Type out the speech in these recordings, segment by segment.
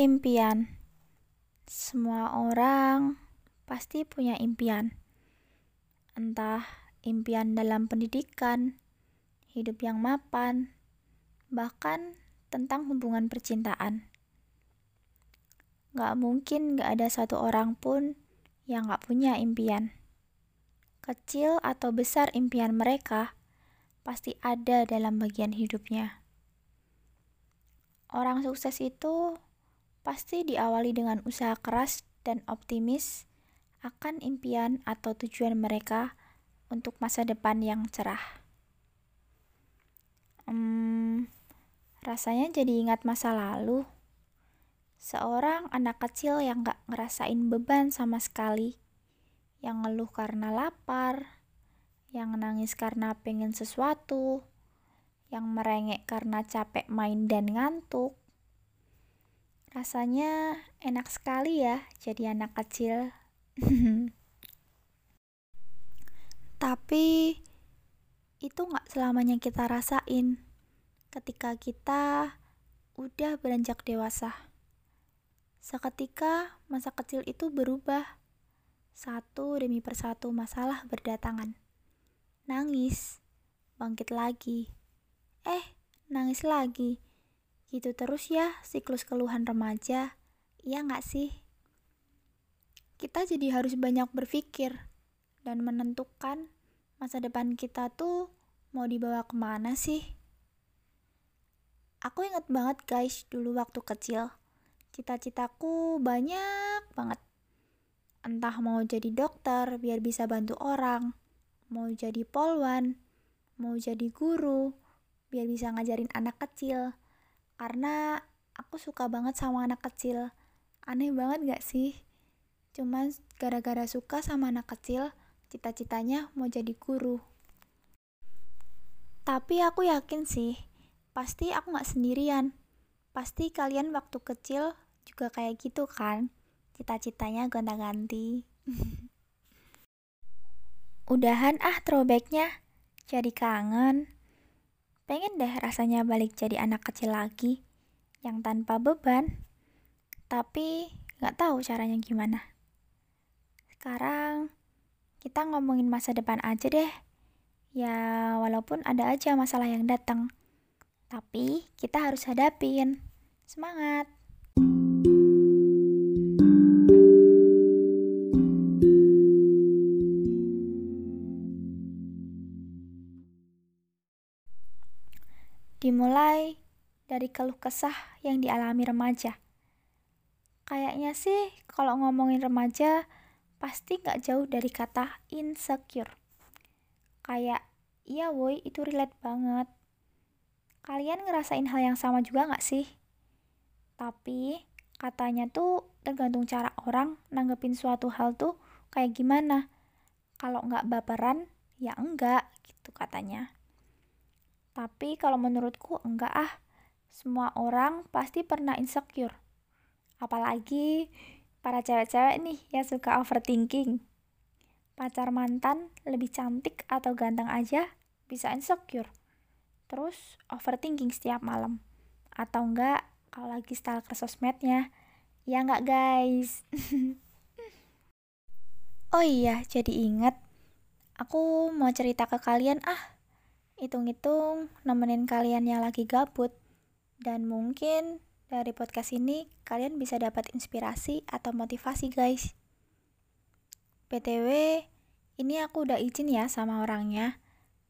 Impian. Semua orang pasti punya impian. Entah impian dalam pendidikan, hidup yang mapan, bahkan tentang hubungan percintaan. Gak mungkin gak ada satu orang pun yang gak punya impian. Kecil atau besar impian mereka, pasti ada dalam bagian hidupnya. Orang sukses itu pasti diawali dengan usaha keras dan optimis akan impian atau tujuan mereka untuk masa depan yang cerah. Rasanya jadi ingat masa lalu. Seorang anak kecil yang gak ngerasain beban sama sekali, yang ngeluh karena lapar, yang nangis karena pengen sesuatu, yang merengek karena capek main dan ngantuk. Rasanya enak sekali ya jadi anak kecil. Tapi itu gak selamanya kita rasain ketika kita udah beranjak dewasa. Seketika masa kecil itu berubah. Satu demi persatu masalah berdatangan. Nangis, bangkit lagi. Nangis lagi. Gitu terus ya siklus keluhan remaja, iya gak sih? Kita jadi harus banyak berpikir dan menentukan masa depan kita tuh mau dibawa kemana sih? Aku ingat banget guys, dulu waktu kecil, cita-citaku banyak banget. Entah mau jadi dokter biar bisa bantu orang, mau jadi polwan, mau jadi guru biar bisa ngajarin anak kecil. Karena aku suka banget sama anak kecil. Aneh banget gak sih? Cuman gara-gara suka sama anak kecil, cita-citanya mau jadi guru. Tapi aku yakin sih, pasti aku gak sendirian. Pasti kalian waktu kecil juga kayak gitu kan? Cita-citanya gonta-ganti. Udahan ah throwbacknya, jadi kangen. Pengen deh rasanya balik jadi anak kecil lagi, yang tanpa beban, tapi gak tahu caranya gimana. Sekarang, kita ngomongin masa depan aja deh. Ya, walaupun ada aja masalah yang datang, tapi kita harus hadapin. Semangat! Dimulai dari keluh kesah yang dialami remaja. Kayaknya sih kalau ngomongin remaja pasti gak jauh dari kata insecure. Kayak, iya woi itu relate banget. Kalian ngerasain hal yang sama juga gak sih? Tapi katanya tuh tergantung cara orang nanggepin suatu hal tuh kayak gimana. Kalau gak baperan, ya enggak gitu katanya. Tapi kalau menurutku enggak ah, semua orang pasti pernah insecure. Apalagi para cewek-cewek nih yang suka overthinking. Pacar mantan lebih cantik atau ganteng aja bisa insecure. Terus overthinking setiap malam. Atau enggak kalau lagi stalker sosmednya. Ya enggak guys. Oh iya, jadi ingat. Aku mau cerita ke kalian ah. Hitung-hitung nemenin kalian yang lagi gabut, dan mungkin dari podcast ini kalian bisa dapat inspirasi atau motivasi guys. BTW, ini aku udah izin ya sama orangnya,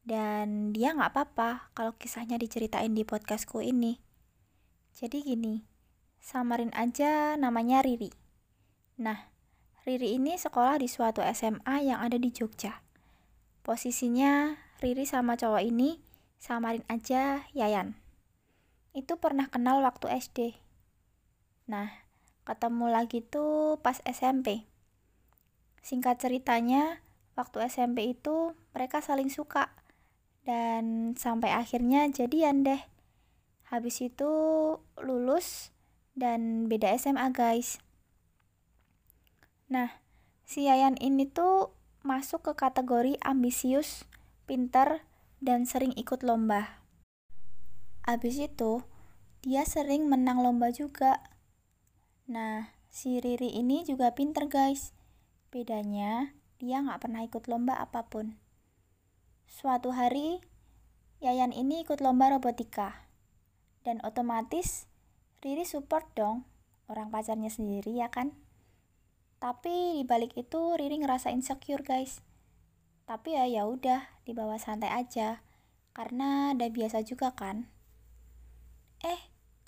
dan dia gak apa-apa kalau kisahnya diceritain di podcastku ini. Jadi gini, samarin aja namanya Riri. Nah, Riri ini sekolah di suatu SMA yang ada di Jogja. Posisinya Riri sama cowok ini, samarin aja Yayan. Itu pernah kenal waktu SD. Nah, ketemu lagi tuh pas SMP. Singkat ceritanya, waktu SMP itu mereka saling suka. Dan sampai akhirnya jadian deh. Habis itu lulus dan beda SMA guys. Nah, si Yayan ini tuh masuk ke kategori ambisius, pinter, dan sering ikut lomba. Abis itu, dia sering menang lomba juga. Nah, si Riri ini juga pinter guys. Bedanya, dia nggak pernah ikut lomba apapun. Suatu hari, Yayan ini ikut lomba robotika. Dan otomatis, Riri support dong. Orang pacarnya sendiri ya kan? Tapi dibalik itu, Riri ngerasa insecure guys. Tapi ya udah, dibawa santai aja. Karena udah biasa juga kan.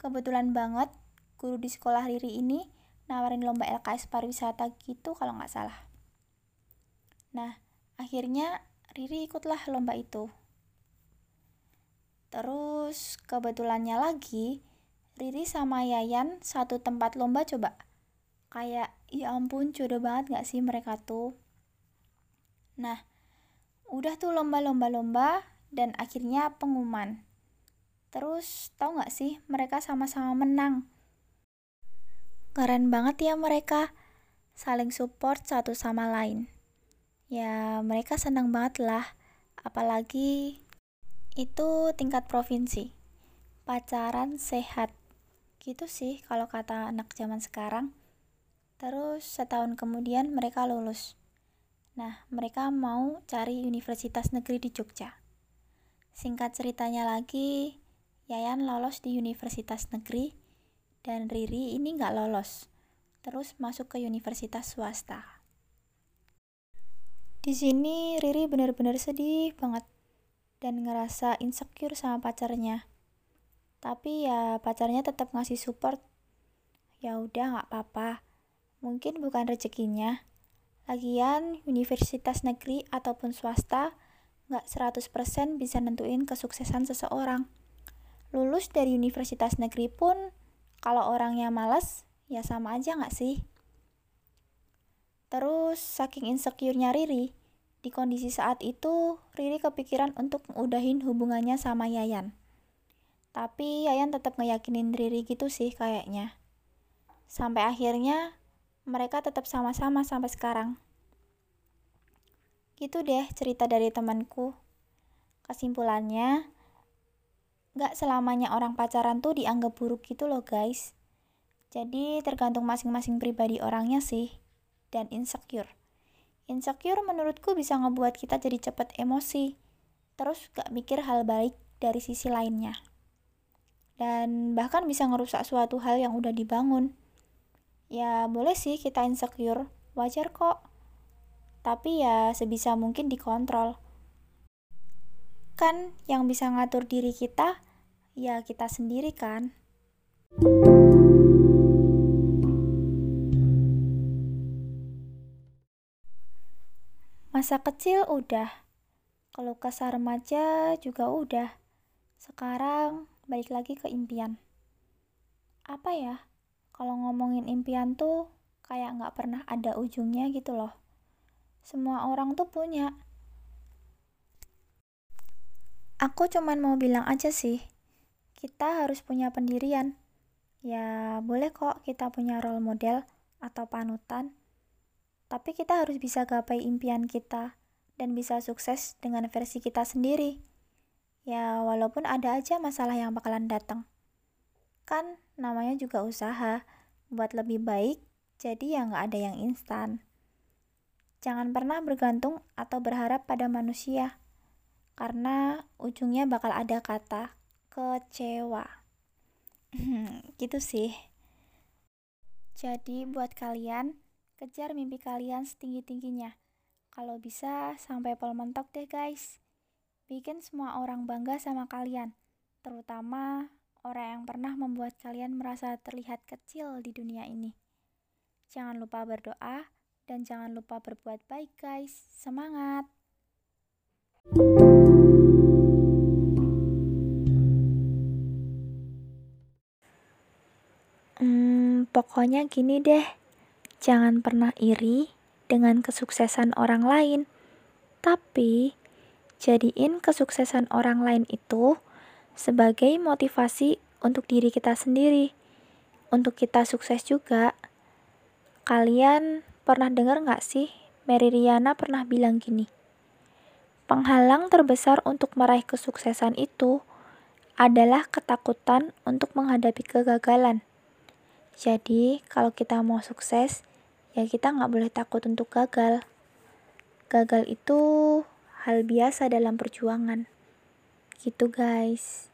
Kebetulan banget, guru di sekolah Riri ini nawarin lomba LKS pariwisata gitu kalau nggak salah. Nah, akhirnya Riri ikutlah lomba itu. Terus kebetulannya lagi, Riri sama Yayan satu tempat lomba coba. Kayak, ya ampun jodoh banget nggak sih mereka tuh. Nah, udah tuh lomba-lomba dan akhirnya pengumuman. Terus tau nggak sih mereka sama-sama menang. Keren banget ya mereka, saling support satu sama lain. Ya mereka senang banget lah, apalagi itu tingkat provinsi. Pacaran sehat, gitu sih kalau kata anak zaman sekarang. Terus setahun kemudian mereka lulus. Nah mereka mau cari universitas negeri di Jogja. Singkat ceritanya lagi, Yayan lolos di universitas negeri. Dan Riri ini nggak lolos, terus masuk ke universitas swasta. Di sini Riri benar-benar sedih banget dan ngerasa insecure sama pacarnya. Tapi ya pacarnya tetap ngasih support. Ya udah nggak apa-apa, mungkin bukan rezekinya. Lagian universitas negeri ataupun swasta nggak 100% bisa nentuin kesuksesan seseorang. Lulus dari universitas negeri pun kalau orangnya malas, ya sama aja nggak sih? Terus, saking insecure-nya Riri, di kondisi saat itu, Riri kepikiran untuk ngudahin hubungannya sama Yayan. Tapi, Yayan tetap ngeyakinin Riri gitu sih kayaknya. Sampai akhirnya, mereka tetap sama-sama sampai sekarang. Gitu deh cerita dari temanku. Kesimpulannya, nggak selamanya orang pacaran tuh dianggap buruk gitu loh guys. Jadi tergantung masing-masing pribadi orangnya sih. Dan insecure menurutku bisa ngebuat kita jadi cepat emosi, terus nggak mikir hal baik dari sisi lainnya, dan bahkan bisa ngerusak suatu hal yang udah dibangun. Ya boleh sih kita insecure, wajar kok, tapi ya sebisa mungkin dikontrol. Kan yang bisa ngatur diri kita, ya kita sendiri kan. Masa kecil udah, keluh kesah remaja juga udah. Sekarang balik lagi ke impian. Apa ya, kalau ngomongin impian tuh kayak nggak pernah ada ujungnya gitu loh. Semua orang tuh punya. Aku cuman mau bilang aja sih, kita harus punya pendirian. Ya boleh kok kita punya role model atau panutan, tapi kita harus bisa gapai impian kita dan bisa sukses dengan versi kita sendiri. Ya walaupun ada aja masalah yang bakalan datang. Kan namanya juga usaha buat lebih baik, jadi ya nggak ada yang instan. Jangan pernah bergantung atau berharap pada manusia. Karena ujungnya bakal ada kata kecewa. Gitu sih. Jadi buat kalian, kejar mimpi kalian setinggi-tingginya. Kalau bisa sampai pol mentok deh guys. Bikin semua orang bangga sama kalian, terutama orang yang pernah membuat kalian merasa terlihat kecil di dunia ini. Jangan lupa berdoa dan jangan lupa berbuat baik guys. Semangat. Pokoknya gini deh, jangan pernah iri dengan kesuksesan orang lain, tapi jadiin kesuksesan orang lain itu sebagai motivasi untuk diri kita sendiri, untuk kita sukses juga. Kalian pernah dengar gak sih, Merry Riana pernah bilang gini, penghalang terbesar untuk meraih kesuksesan itu adalah ketakutan untuk menghadapi kegagalan. Jadi, kalau kita mau sukses, ya kita nggak boleh takut untuk gagal. Gagal itu hal biasa dalam perjuangan. Gitu guys.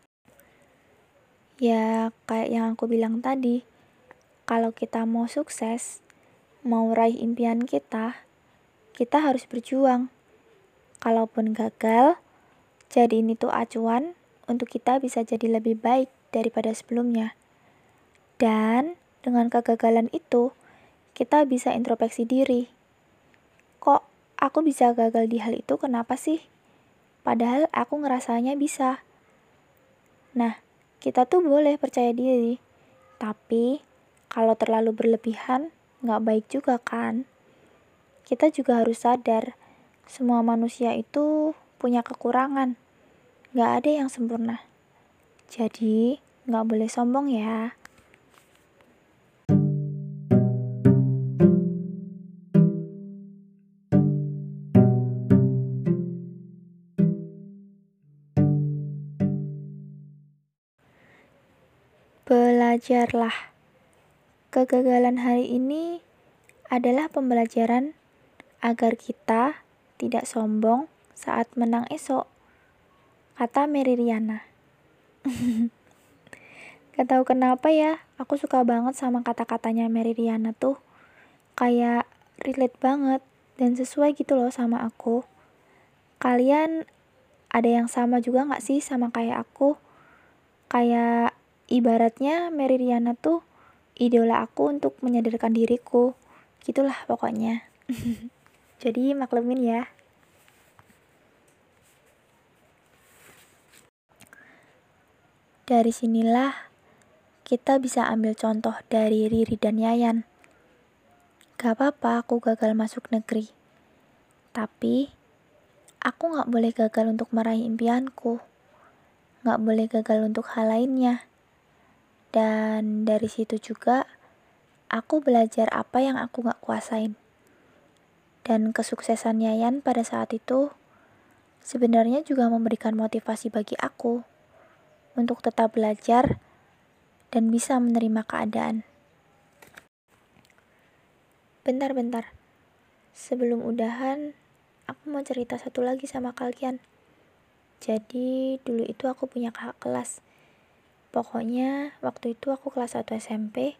Ya, kayak yang aku bilang tadi, kalau kita mau sukses, mau raih impian kita, kita harus berjuang. Kalaupun gagal, jadiin itu acuan untuk kita bisa jadi lebih baik daripada sebelumnya. Dan dengan kegagalan itu, kita bisa introspeksi diri. Kok aku bisa gagal di hal itu, kenapa sih? Padahal aku ngerasanya bisa. Nah, kita tuh boleh percaya diri, tapi kalau terlalu berlebihan, nggak baik juga kan? Kita juga harus sadar, semua manusia itu punya kekurangan. Nggak ada yang sempurna. Jadi, nggak boleh sombong ya. Belajarlah. Kegagalan hari ini adalah pembelajaran agar kita tidak sombong saat menang esok, kata Merry Riana. Gak tahu kenapa ya, aku suka banget sama kata-katanya Merry Riana tuh, kayak relate banget dan sesuai gitu loh sama aku. Kalian ada yang sama juga nggak sih sama kayak aku? Kayak ibaratnya Merry Riana tuh idola aku untuk menyadarkan diriku, gitulah pokoknya. Jadi maklumin ya. Dari sinilah kita bisa ambil contoh dari Riri dan Yayan. Gak apa-apa aku gagal masuk negeri, tapi aku gak boleh gagal untuk meraih impianku. Gak boleh gagal untuk hal lainnya. Dan dari situ juga aku belajar apa yang aku gak kuasain. Dan kesuksesan Yayan pada saat itu sebenarnya juga memberikan motivasi bagi aku untuk tetap belajar dan bisa menerima keadaan. Bentar. Sebelum udahan, aku mau cerita satu lagi sama kalian. Jadi, dulu itu aku punya kakak kelas. Pokoknya, waktu itu aku kelas 1 SMP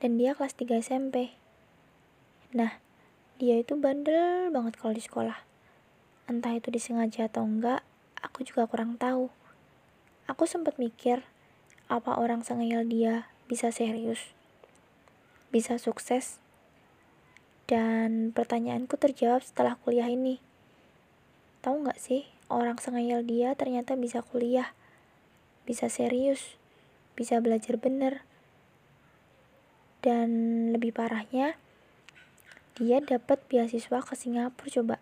dan dia kelas 3 SMP. Nah, dia itu bandel banget kalau di sekolah. Entah itu disengaja atau enggak, aku juga kurang tahu. Aku sempat mikir, apa orang sengayal dia bisa serius, bisa sukses? Dan pertanyaanku terjawab setelah kuliah ini. Tahu enggak sih, orang sengayal dia ternyata bisa kuliah, bisa serius, bisa belajar bener. Dan lebih parahnya, dia dapat beasiswa ke Singapura, coba.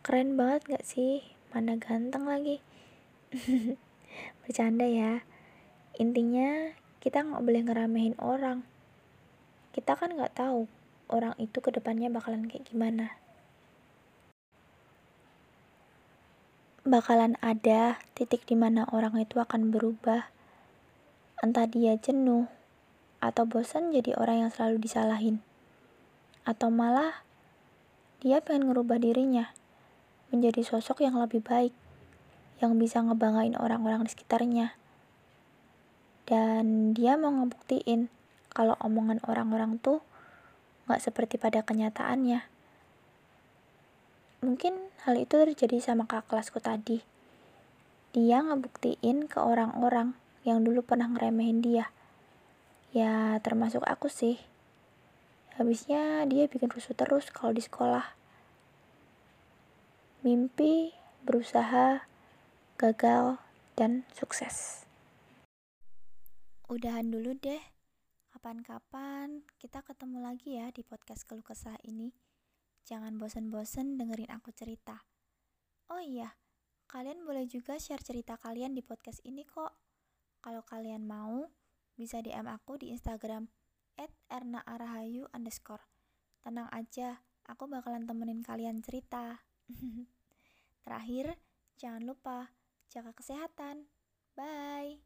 Keren banget gak sih? Mana ganteng lagi. Bercanda ya. Intinya, kita gak boleh ngeramehin orang. Kita kan gak tahu orang itu kedepannya bakalan kayak gimana. Bakalan ada titik dimana orang itu akan berubah. Entah dia jenuh, atau bosan jadi orang yang selalu disalahin. Atau malah dia pengen ngerubah dirinya menjadi sosok yang lebih baik, yang bisa ngebanggain orang-orang di sekitarnya. Dan dia mau ngebuktiin kalau omongan orang-orang tuh gak seperti pada kenyataannya. Mungkin hal itu terjadi sama kakak kelasku tadi. Dia ngebuktiin ke orang-orang yang dulu pernah ngeremehin dia. Ya termasuk aku sih. Habisnya dia bikin rusuh terus kalau di sekolah. Mimpi, berusaha, gagal, dan sukses. Udahan dulu deh. Kapan-kapan kita ketemu lagi ya di podcast Keluh Kesah ini. Jangan bosan-bosan dengerin aku cerita. Oh iya, kalian boleh juga share cerita kalian di podcast ini kok. Kalau kalian mau, bisa DM aku di Instagram @ernaarahayu_. Tenang aja, aku bakalan temenin kalian cerita. Terakhir, jangan lupa jaga kesehatan. Bye.